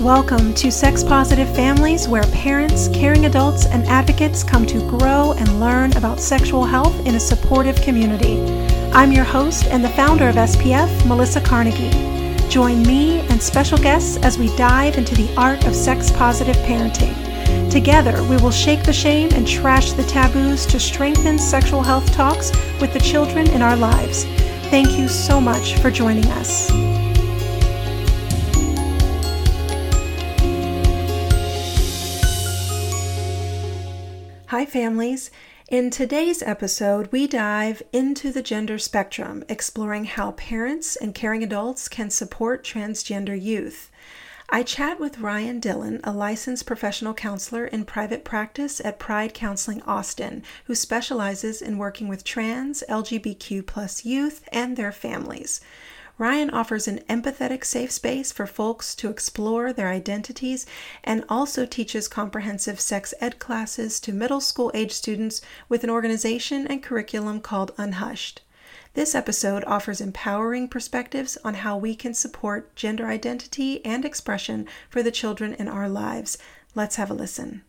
Welcome to Sex Positive Families, where parents, caring adults, and advocates come to grow and learn about sexual health in a supportive community. I'm your host and the founder of SPF, Melissa Carnegie. Join me and special guests as we dive into the art of sex-positive parenting. Together, we will shake the shame and trash the taboos to strengthen sexual health talks with the children in our lives. Thank you so much for joining us. Hi, families. In today's episode, we dive into the gender spectrum, exploring how parents and caring adults can support transgender youth. I chat with Ryan Dillon, a licensed professional counselor in private practice at Pride Counseling Austin, who specializes in working with trans, LGBTQ+ youth, and their families. Ryan offers an empathetic safe space for folks to explore their identities and also teaches comprehensive sex ed classes to middle school age students with an organization and curriculum called Unhushed. This episode offers empowering perspectives on how we can support gender identity and expression for the children in our lives. Let's have a listen.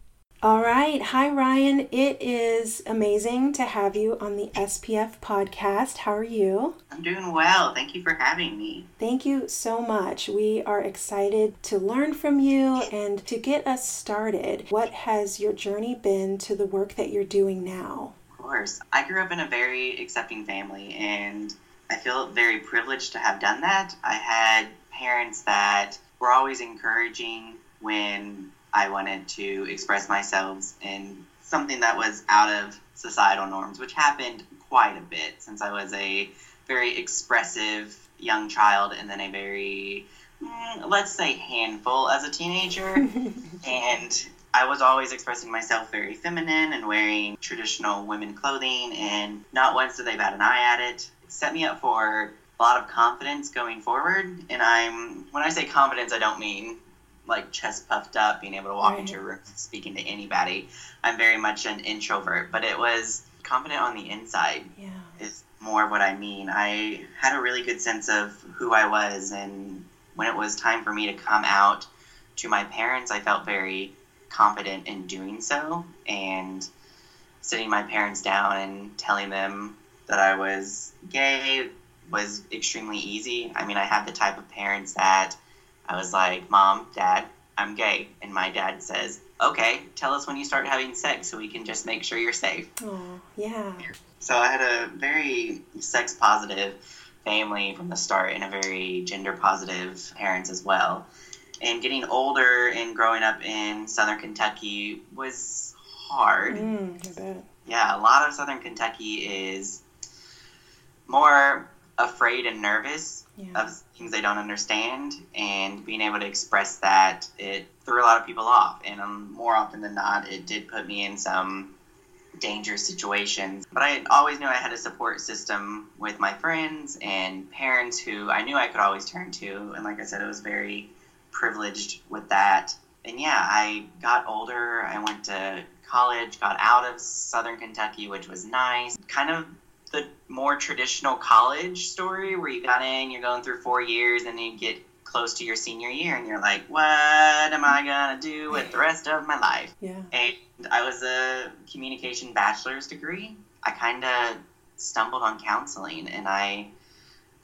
All right. Hi, Ryan. It is amazing to have you on the SPF podcast. How are you? I'm doing well. Thank you for having me. Thank you so much. We are excited to learn from you and to get us started. What has your journey been to the work that you're doing now? Of course. I grew up in a very accepting family, and I feel very privileged to have done that. I had parents that were always encouraging when I wanted to express myself in something that was out of societal norms, which happened quite a bit since I was a very expressive young child and then a very, let's say, handful as a teenager. And I was always expressing myself very feminine and wearing traditional women clothing, and not once did they bat an eye at it. It set me up for a lot of confidence going forward. And when I say confidence, I don't mean like chest puffed up, being able to walk into a room speaking to anybody. I'm very much an introvert, but it was confident on the inside is more what I mean. I had a really good sense of who I was, and when it was time for me to come out to my parents, I felt very confident in doing so, and sitting my parents down and telling them that I was gay was extremely easy. I mean, I had the type of parents that I was like, Mom, Dad, I'm gay. And my dad says, okay, tell us when you start having sex so we can just make sure you're safe. Oh, yeah. So I had a very sex positive family from the start and a very gender positive parents as well. And getting older and growing up in Southern Kentucky was hard. I bet. Yeah, a lot of Southern Kentucky is more afraid and nervous of things they don't understand, and being able to express that, it threw a lot of people off, and more often than not, it did put me in some dangerous situations. But I always knew I had a support system with my friends and parents who I knew I could always turn to, and like I said, I was very privileged with that. And yeah, I got older, I went to college, got out of Southern Kentucky, which was nice. Kind of the more traditional college story where you got in, you're going through 4 years, and then you get close to your senior year and you're like, what am I gonna do with the rest of my life? Yeah. And I was a communication bachelor's degree. I kind of stumbled on counseling and I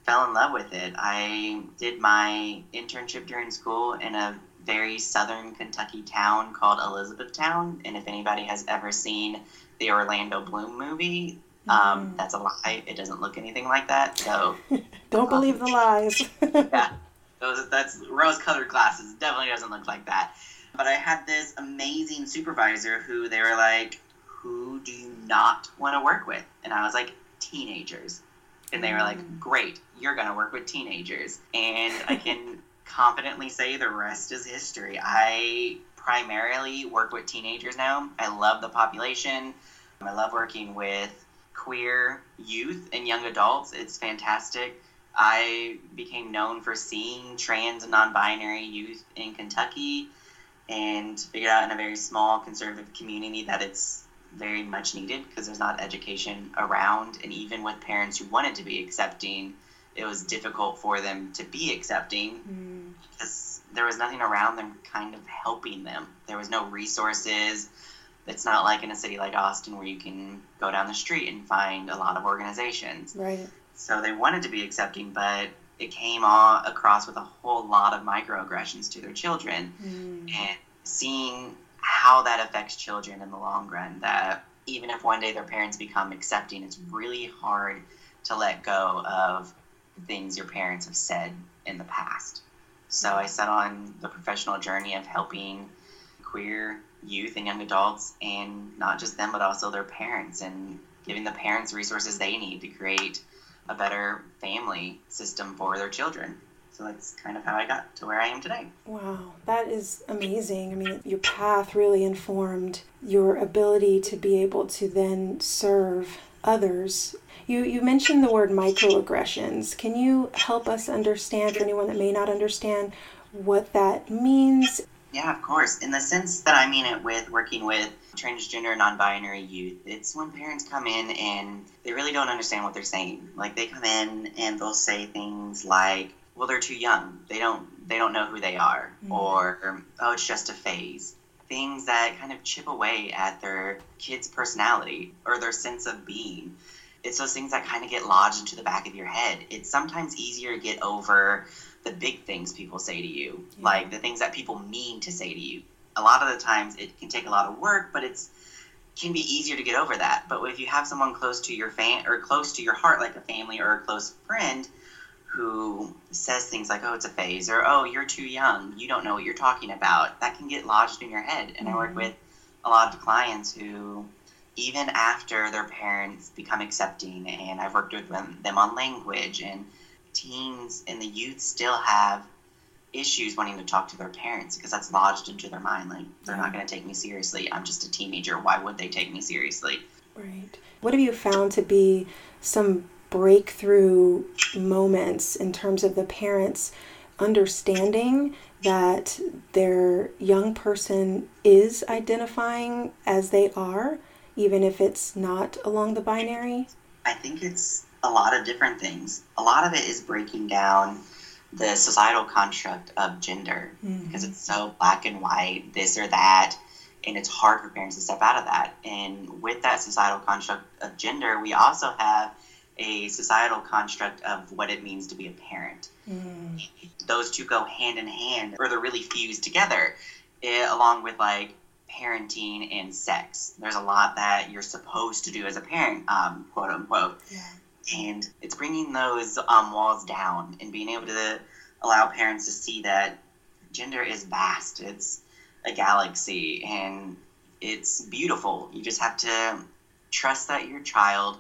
fell in love with it. I did my internship during school in a very Southern Kentucky town called Elizabethtown. And if anybody has ever seen the Orlando Bloom movie, that's a lie. It doesn't look anything like that. So don't believe the lies. Yeah, that's rose-colored glasses. It definitely doesn't look like that. But I had this amazing supervisor who they were like, "Who do you not want to work with?" And I was like, "Teenagers." And they were like, "Great, you're gonna work with teenagers." And I can confidently say the rest is history. I primarily work with teenagers now. I love the population. I love working with queer youth and young adults. It's fantastic. I became known for seeing trans and non-binary youth in Kentucky, and figured out in a very small conservative community that it's very much needed because there's not education around, and even with parents who wanted to be accepting, it was difficult for them to be accepting because there was nothing around them kind of helping them. There was no resources. It's not like in a city like Austin where you can go down the street and find a lot of organizations. Right. So they wanted to be accepting, but it came all across with a whole lot of microaggressions to their children. Mm. And seeing how that affects children in the long run, that even if one day their parents become accepting, it's really hard to let go of things your parents have said in the past. So I set on the professional journey of helping queer youth and young adults, and not just them, but also their parents, and giving the parents resources they need to create a better family system for their children. So that's kind of how I got to where I am today. Wow, that is amazing. I mean, your path really informed your ability to be able to then serve others. You mentioned the word microaggressions. Can you help us understand, for anyone that may not understand, what that means? Yeah, of course. In the sense that I mean it with working with transgender, non-binary youth, it's when parents come in and they really don't understand what they're saying. Like, they come in and they'll say things like, well, they're too young. They don't know who they are. Mm-hmm. Or, oh, it's just a phase. Things that kind of chip away at their kid's personality or their sense of being. It's those things that kind of get lodged into the back of your head. It's sometimes easier to get over the big things people say to you, yeah, like the things that people mean to say to you. A lot of the times it can take a lot of work, but it can be easier to get over that. But if you have someone close to your close to your heart, like a family or a close friend, who says things like, oh, it's a phase, or, oh, you're too young, you don't know what you're talking about, that can get lodged in your head. And mm-hmm. I work with a lot of clients who, even after their parents become accepting, and I've worked with them on language, and teens and the youth still have issues wanting to talk to their parents because that's lodged into their mind. Like, they're not going to take me seriously. I'm just a teenager. Why would they take me seriously? Right. What have you found to be some breakthrough moments in terms of the parents understanding that their young person is identifying as they are, even if it's not along the binary? I think it's a lot of different things. A lot of it is breaking down the societal construct of gender, mm-hmm. because it's so black and white, this or that, and it's hard for parents to step out of that. And with that societal construct of gender, we also have a societal construct of what it means to be a parent. Mm-hmm. Those two go hand in hand, or they're really fused together, along with like parenting and sex. There's a lot that you're supposed to do as a parent, quote unquote. Yeah. And it's bringing those walls down and being able to allow parents to see that gender is vast. It's a galaxy and it's beautiful. You just have to trust that your child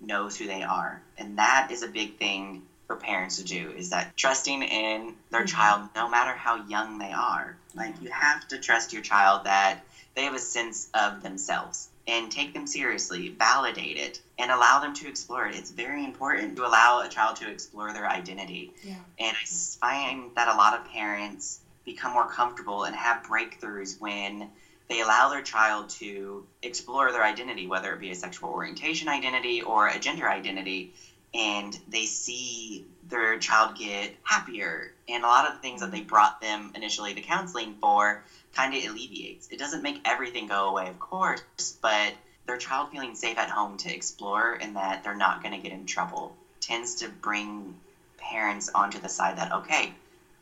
knows who they are. And that is a big thing for parents to do, is that trusting in their mm-hmm. child, no matter how young they are. Like, you have to trust your child that they have a sense of themselves, and take them seriously, validate it, and allow them to explore it. It's very important to allow a child to explore their identity. Yeah. And I find that a lot of parents become more comfortable and have breakthroughs when they allow their child to explore their identity, whether it be a sexual orientation identity or a gender identity, and they see their child get happier. And a lot of the things that they brought them initially to counseling for kind of alleviates. It doesn't make everything go away, of course, but their child feeling safe at home to explore and that they're not going to get in trouble tends to bring parents onto the side that, okay,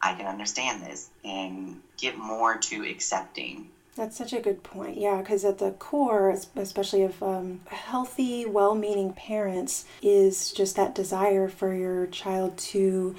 I can understand this, and get more to accepting. That's such a good point. Yeah, because at the core, especially of healthy, well-meaning parents, is just that desire for your child to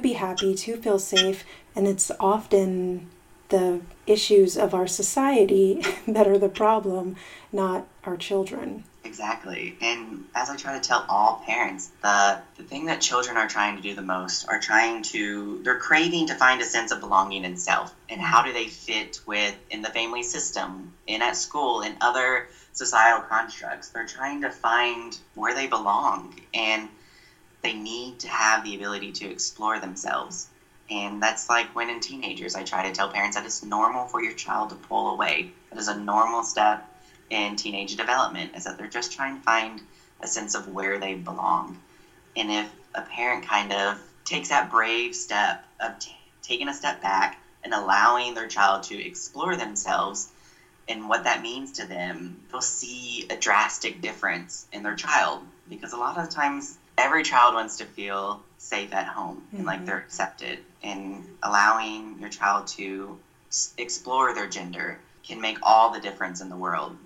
be happy, to feel safe. And it's often the issues of our society that are the problem, not our children. Exactly. And as I try to tell all parents, the thing that children are trying to do the most are they're craving to find a sense of belonging in self, and how do they fit in the family system, and at school, and other societal constructs. They're trying to find where they belong, and they need to have the ability to explore themselves. And that's like when in teenagers, I try to tell parents that it's normal for your child to pull away. That is a normal step in teenage development, is that they're just trying to find a sense of where they belong. And if a parent kind of takes that brave step of taking a step back and allowing their child to explore themselves and what that means to them, they'll see a drastic difference in their child, because a lot of times every child wants to feel safe at home and like they're accepted, and allowing your child to explore their gender can make all the difference in the world.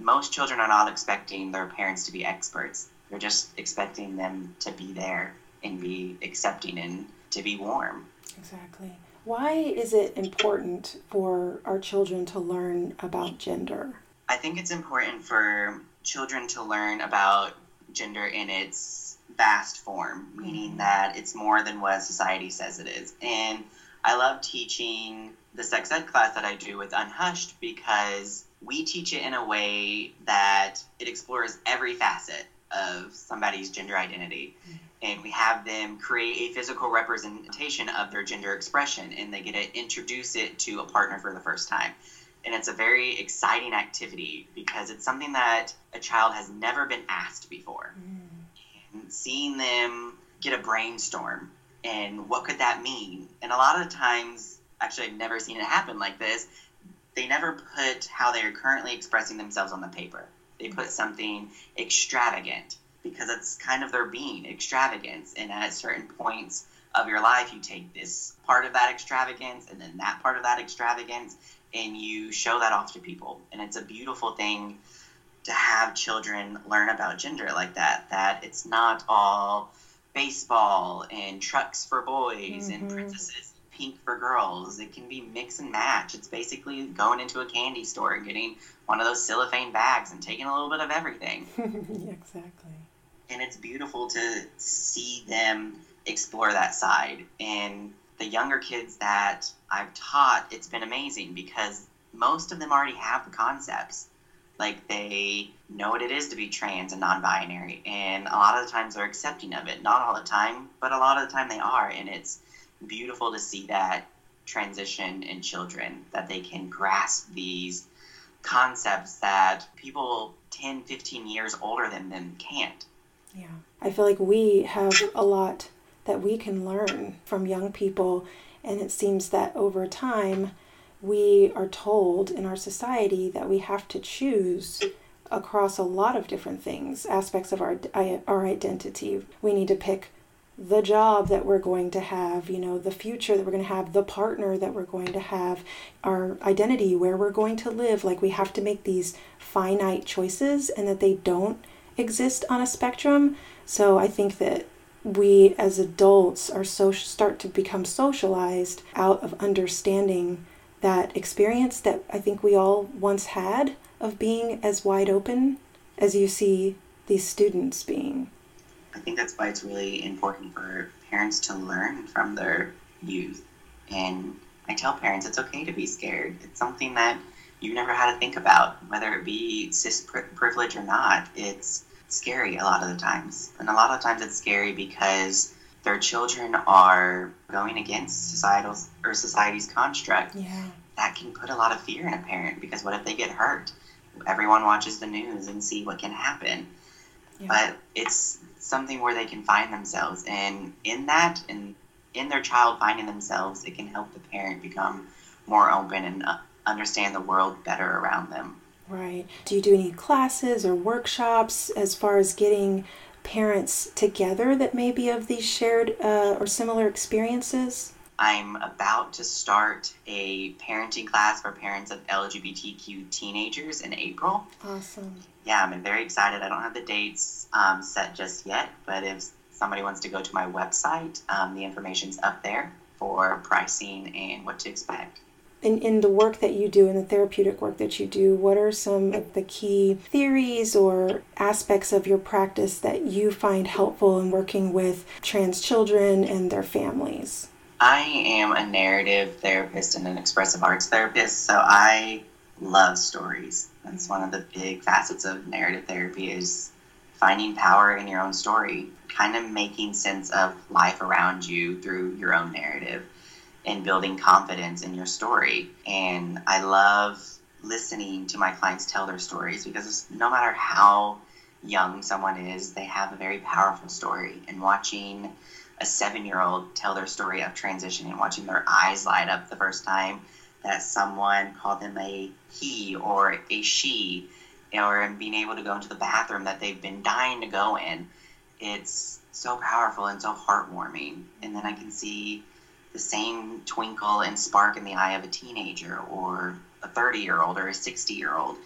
Most children are not expecting their parents to be experts. They're just expecting them to be there and be accepting and to be warm. Exactly. Why is it important for our children to learn about gender? I think it's important for children to learn about gender in its vast form, meaning that it's more than what society says it is. And I love teaching the sex ed class that I do with Unhushed, because we teach it in a way that it explores every facet of somebody's gender identity. And we have them create a physical representation of their gender expression, and they get to introduce it to a partner for the first time. And it's a very exciting activity because it's something that a child has never been asked before. And seeing them get a brainstorm and what could that mean? And a lot of the times, actually I've never seen it happen like this, they never put how they are currently expressing themselves on the paper. They put something extravagant, because it's kind of their being, extravagance. And at certain points of your life, you take this part of that extravagance and then that part of that extravagance, and you show that off to people. And it's a beautiful thing to have children learn about gender like that, that it's not all baseball and trucks for boys and princesses, pink for girls. It can be mix and match. It's basically going into a candy store and getting one of those cellophane bags and taking a little bit of everything. Exactly. And it's beautiful to see them explore that side. And the younger kids that I've taught, it's been amazing because most of them already have the concepts. Like, they know what it is to be trans and non-binary. And a lot of the times they're accepting of it. Not all the time, but a lot of the time they are. And it's beautiful to see that transition in children, that they can grasp these concepts that people 10, 15 years older than them can't. Yeah. I feel like we have a lot that we can learn from young people. And it seems that over time, we are told in our society that we have to choose across a lot of different things, aspects of our identity. We need to pick the job that we're going to have, you know, the future that we're going to have, the partner that we're going to have, our identity, where we're going to live. Like, we have to make these finite choices, and that they don't exist on a spectrum. So I think that we as adults are start to become socialized out of understanding that experience that I think we all once had of being as wide open as you see these students being. I think that's why it's really important for parents to learn from their youth. And I tell parents it's okay to be scared. It's something that you never had to think about, whether it be cis privilege or not. It's scary a lot of the times. And a lot of times it's scary because their children are going against society's construct. Yeah. That can put a lot of fear in a parent, because what if they get hurt? Everyone watches the news and see what can happen. Yeah. But it's something where they can find themselves, and in that, and in their child finding themselves, it can help the parent become more open and understand the world better around them. Right. Do you do any classes or workshops as far as getting parents together that may be of these shared or similar experiences? I'm about to start a parenting class for parents of LGBTQ teenagers in April. Awesome. Yeah, I'm very excited. I don't have the dates set just yet, but if somebody wants to go to my website, the information's up there for pricing and what to expect. In the work that you do, in the therapeutic work that you do, what are some of the key theories or aspects of your practice that you find helpful in working with trans children and their families? I am a narrative therapist and an expressive arts therapist, so I love stories. That's one of the big facets of narrative therapy, is finding power in your own story, kind of making sense of life around you through your own narrative and building confidence in your story. And I love listening to my clients tell their stories, because no matter how young someone is, they have a very powerful story. And watching a 7-year-old tell their story of transition and watching their eyes light up the first time that someone called them a he or a she, or being able to go into the bathroom that they've been dying to go in, it's so powerful and so heartwarming. And then I can see the same twinkle and spark in the eye of a teenager or a 30-year-old or a 60-year-old.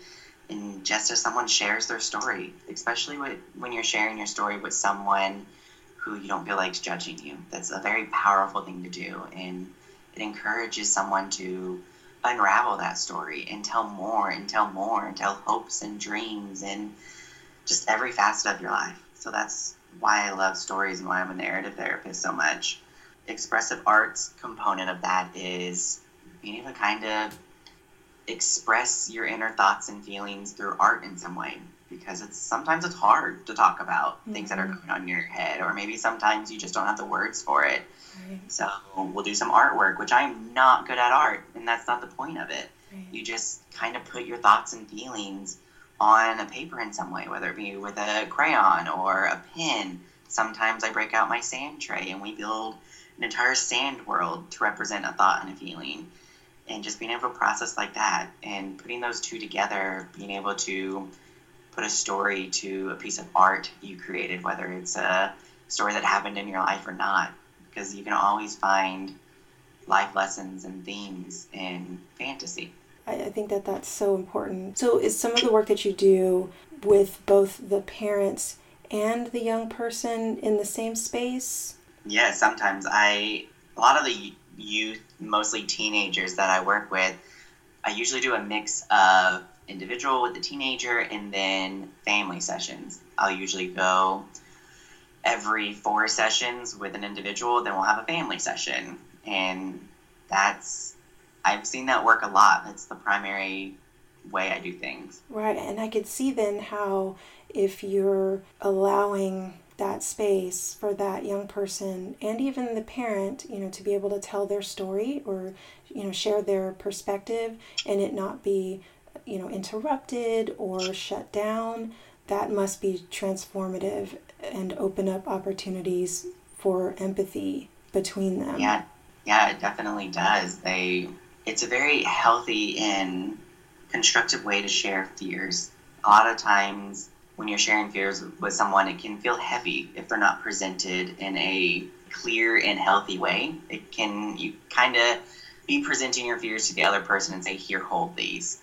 And just as someone shares their story, especially when you're sharing your story with someone who you don't feel like is judging you, that's a very powerful thing to do. And it encourages someone to unravel that story and tell more and tell more and tell hopes and dreams and just every facet of your life. So that's why I love stories and why I'm a narrative therapist so much. Expressive arts component of that is being able to kind of express your inner thoughts and feelings through art in some way, because sometimes it's hard to talk about things that are going on in your head, or maybe sometimes you just don't have the words for it. Right. So we'll do some artwork, which I'm not good at art, and that's not the point of it. Right. You just kind of put your thoughts and feelings on a paper in some way, whether it be with a crayon or a pen. Sometimes I break out my sand tray and we build an entire sand world to represent a thought and a feeling. And just being able to process like that and putting those two together, being able to put a story to a piece of art you created, whether it's a story that happened in your life or not, because you can always find life lessons and themes in fantasy. I think that that's so important. So is some of the work that you do with both the parents and the young person in the same space? Yeah, sometimes a lot of the youth, mostly teenagers that I work with, I usually do a mix of individual with the teenager and then family sessions. I'll usually go every 4 sessions with an individual, then we'll have a family session. And I've seen that work a lot. That's the primary way I do things. Right. And I could see then how if you're allowing that space for that young person and even the parent, to be able to tell their story or, share their perspective and it not be, interrupted or shut down, that must be transformative and open up opportunities for empathy between them. Yeah, it definitely does. It's a very healthy and constructive way to share fears. A lot of times when you're sharing fears with someone, it can feel heavy if they're not presented in a clear and healthy way. You kind of be presenting your fears to the other person and say, here, hold these.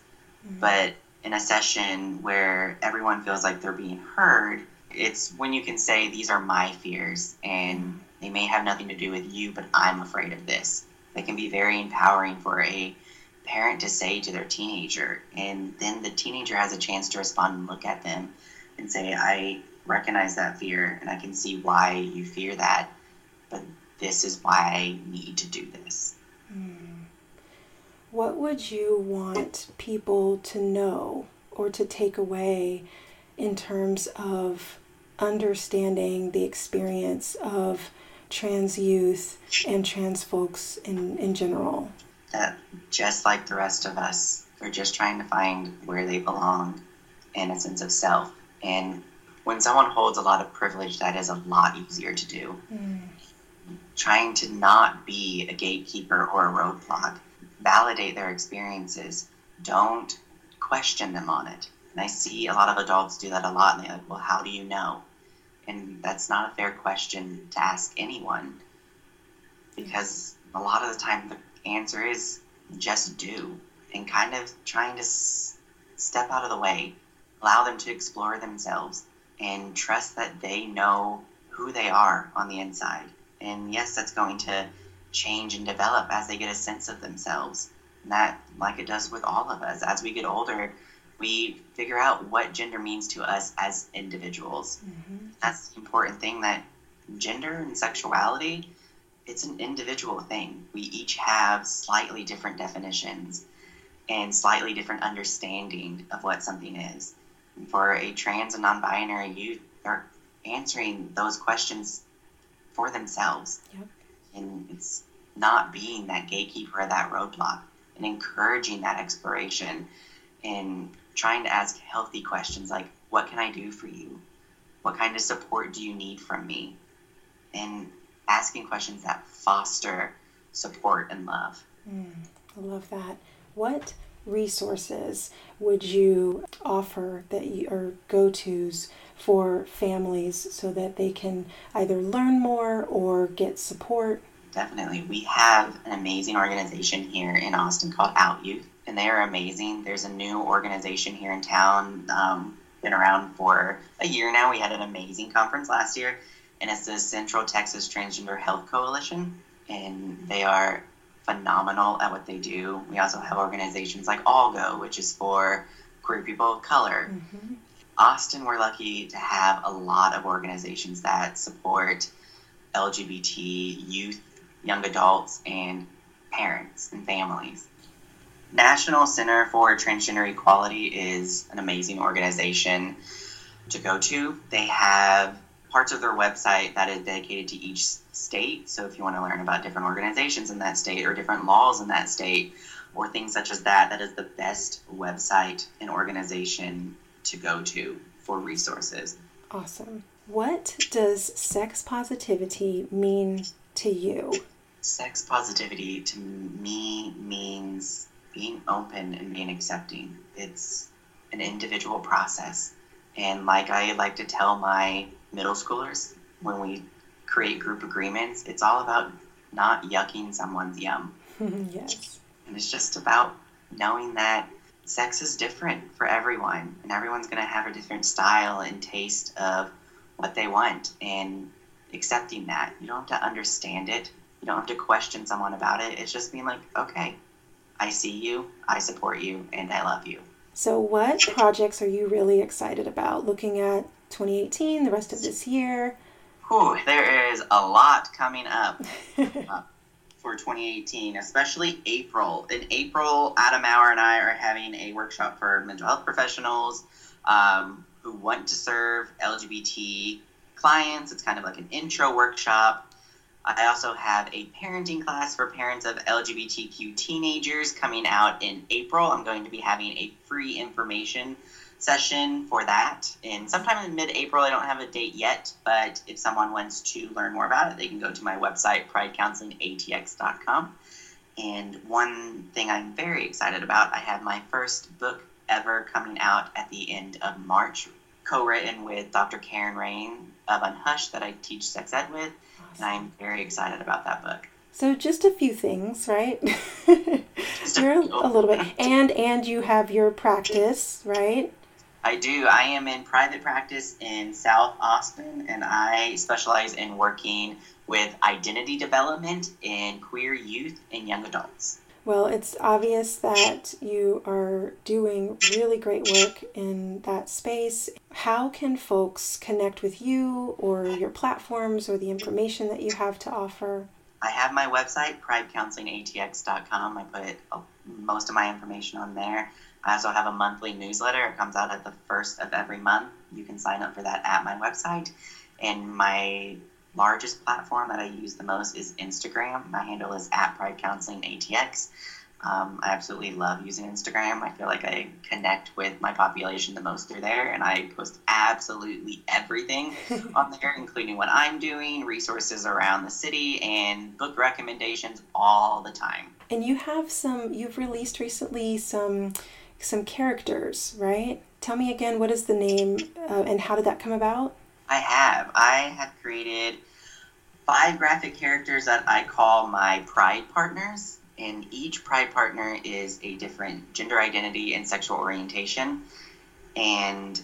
Mm-hmm. But in a session where everyone feels like they're being heard, it's when you can say, these are my fears and they may have nothing to do with you, but I'm afraid of this. That can be very empowering for a parent to say to their teenager. And then the teenager has a chance to respond and look at them and say, I recognize that fear and I can see why you fear that, but this is why I need to do this. What would you want people to know or to take away in terms of understanding the experience of trans youth and trans folks in general? That just like the rest of us, they're just trying to find where they belong and a sense of self. And when someone holds a lot of privilege, that is a lot easier to do. Trying to not be a gatekeeper or a roadblock. Validate their experiences. Don't question them on it. And I see a lot of adults do that a lot, and they're like, well, how do you know? And that's not a fair question to ask anyone, because a lot of the time the answer is just do, and kind of trying to step out of the way. Allow them to explore themselves and trust that they know who they are on the inside. And yes, that's going to change and develop as they get a sense of themselves. And that, like it does with all of us, as we get older, we figure out what gender means to us as individuals. Mm-hmm. That's the important thing, that gender and sexuality, it's an individual thing. We each have slightly different definitions and slightly different understanding of what something is. For a trans and non-binary youth, they're answering those questions for themselves. Yep. And it's not being that gatekeeper or that roadblock, and encouraging that exploration and trying to ask healthy questions like, what can I do for you? What kind of support do you need from me? And asking questions that foster support and love. I love that. What resources would you offer that you, or go-tos for families so that they can either learn more or get support? Definitely. We have an amazing organization here in Austin called Out Youth, and they are amazing. There's a new organization here in town, been around for a year now. We had an amazing conference last year, and it's the Central Texas Transgender Health Coalition, and they are phenomenal at what they do. We also have organizations like All Go, which is for queer people of color. Mm-hmm. Austin, we're lucky to have a lot of organizations that support LGBT youth, young adults, and parents and families. National Center for Transgender Equality is an amazing organization to go to. They have parts of their website that is dedicated to each state. So if you want to learn about different organizations in that state or different laws in that state or things such as that, that is the best website and organization to go to for resources. Awesome. What does sex positivity mean to you? Sex positivity to me means being open and being accepting. It's an individual process. And like I like to tell my middle schoolers, when we create group agreements, it's all about not yucking someone's yum. Yes. And it's just about knowing that sex is different for everyone, and everyone's going to have a different style and taste of what they want, and accepting that. You don't have to understand it. You don't have to question someone about it. It's just being like, okay, I see you, I support you, and I love you. So what projects are you really excited about looking at 2018, the rest of this year? Ooh, there is a lot coming up for 2018, especially April. In April, Adam Auer and I are having a workshop for mental health professionals who want to serve LGBT clients. It's kind of like an intro workshop. I also have a parenting class for parents of LGBTQ teenagers coming out in April. I'm going to be having a free information session for that. And sometime in mid-April, I don't have a date yet, but if someone wants to learn more about it, they can go to my website, pridecounselingatx.com. And one thing I'm very excited about, I have my first book ever coming out at the end of March, co-written with Dr. Karen Rain of Unhushed that I teach sex ed with. Awesome. And I'm very excited about that book. So just a few things, right? You're a little bit. And you have your practice, right? I do. I am in private practice in South Austin, and I specialize in working with identity development in queer youth and young adults. Well, it's obvious that you are doing really great work in that space. How can folks connect with you or your platforms or the information that you have to offer? I have my website, pridecounselingatx.com. I put most of my information on there. I also have a monthly newsletter. It comes out at the first of every month. You can sign up for that at my website. And my largest platform that I use the most is Instagram. My handle is at pridecounselingatx. I absolutely love using Instagram. I feel like I connect with my population the most through there, and I post absolutely everything on there, including what I'm doing, resources around the city, and book recommendations all the time. And you have you've released recently some characters, right? Tell me again, what is the name and how did that come about? I have created 5 graphic characters that I call my pride partners. And each pride partner is a different gender identity and sexual orientation. And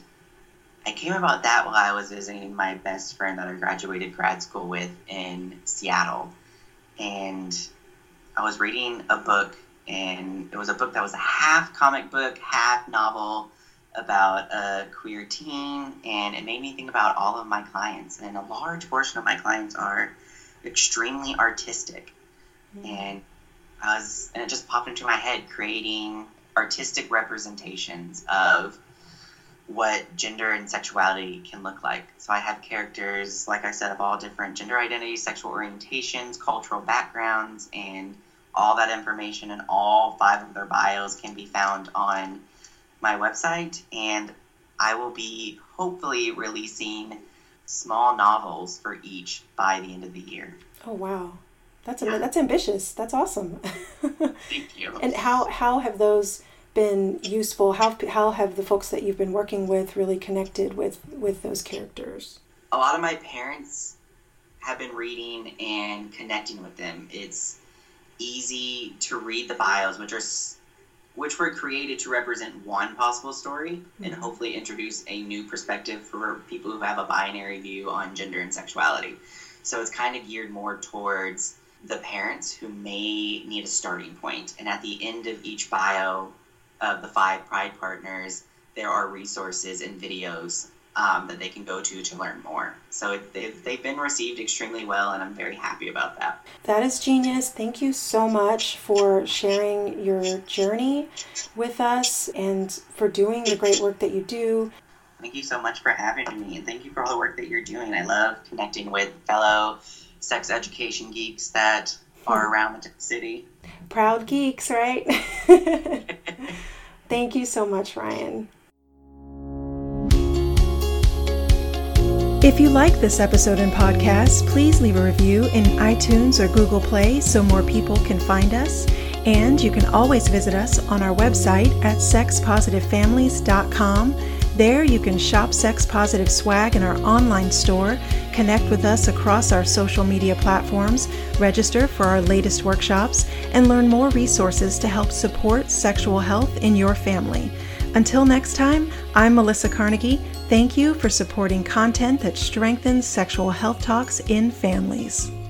I came about that while I was visiting my best friend that I graduated grad school with in Seattle. And I was reading a book, and it was a book that was a half comic book, half novel about a queer teen. And it made me think about all of my clients. And a large portion of my clients are extremely artistic. Mm-hmm. And it just popped into my head, creating artistic representations of what gender and sexuality can look like. So I have characters, like I said, of all different gender identities, sexual orientations, cultural backgrounds, and all that information and all 5 of their bios can be found on my website. And I will be hopefully releasing small novels for each by the end of the year. Oh, wow. That's ambitious. That's awesome. Thank you. And how have those been useful? How have the folks that you've been working with really connected with those characters? A lot of my parents have been reading and connecting with them. It's easy to read the bios, which were created to represent one possible story and hopefully introduce a new perspective for people who have a binary view on gender and sexuality. So it's kind of geared more towards the parents who may need a starting point. And at the end of each bio of the 5 Pride partners, there are resources and videos that they can go to learn more. So they've been received extremely well, and I'm very happy about that. That is genius. Thank you so much for sharing your journey with us and for doing the great work that you do. Thank you so much for having me, and thank you for all the work that you're doing. I love connecting with fellow sex education geeks that are around the city. Proud geeks, right? Thank you so much, Ryan. If you like this episode and podcast, please leave a review in iTunes or Google Play so more people can find us. And you can always visit us on our website at sexpositivefamilies.com. There you can shop Sex Positive swag in our online store, connect with us across our social media platforms, register for our latest workshops, and learn more resources to help support sexual health in your family. Until next time, I'm Melissa Carnegie. Thank you for supporting content that strengthens sexual health talks in families.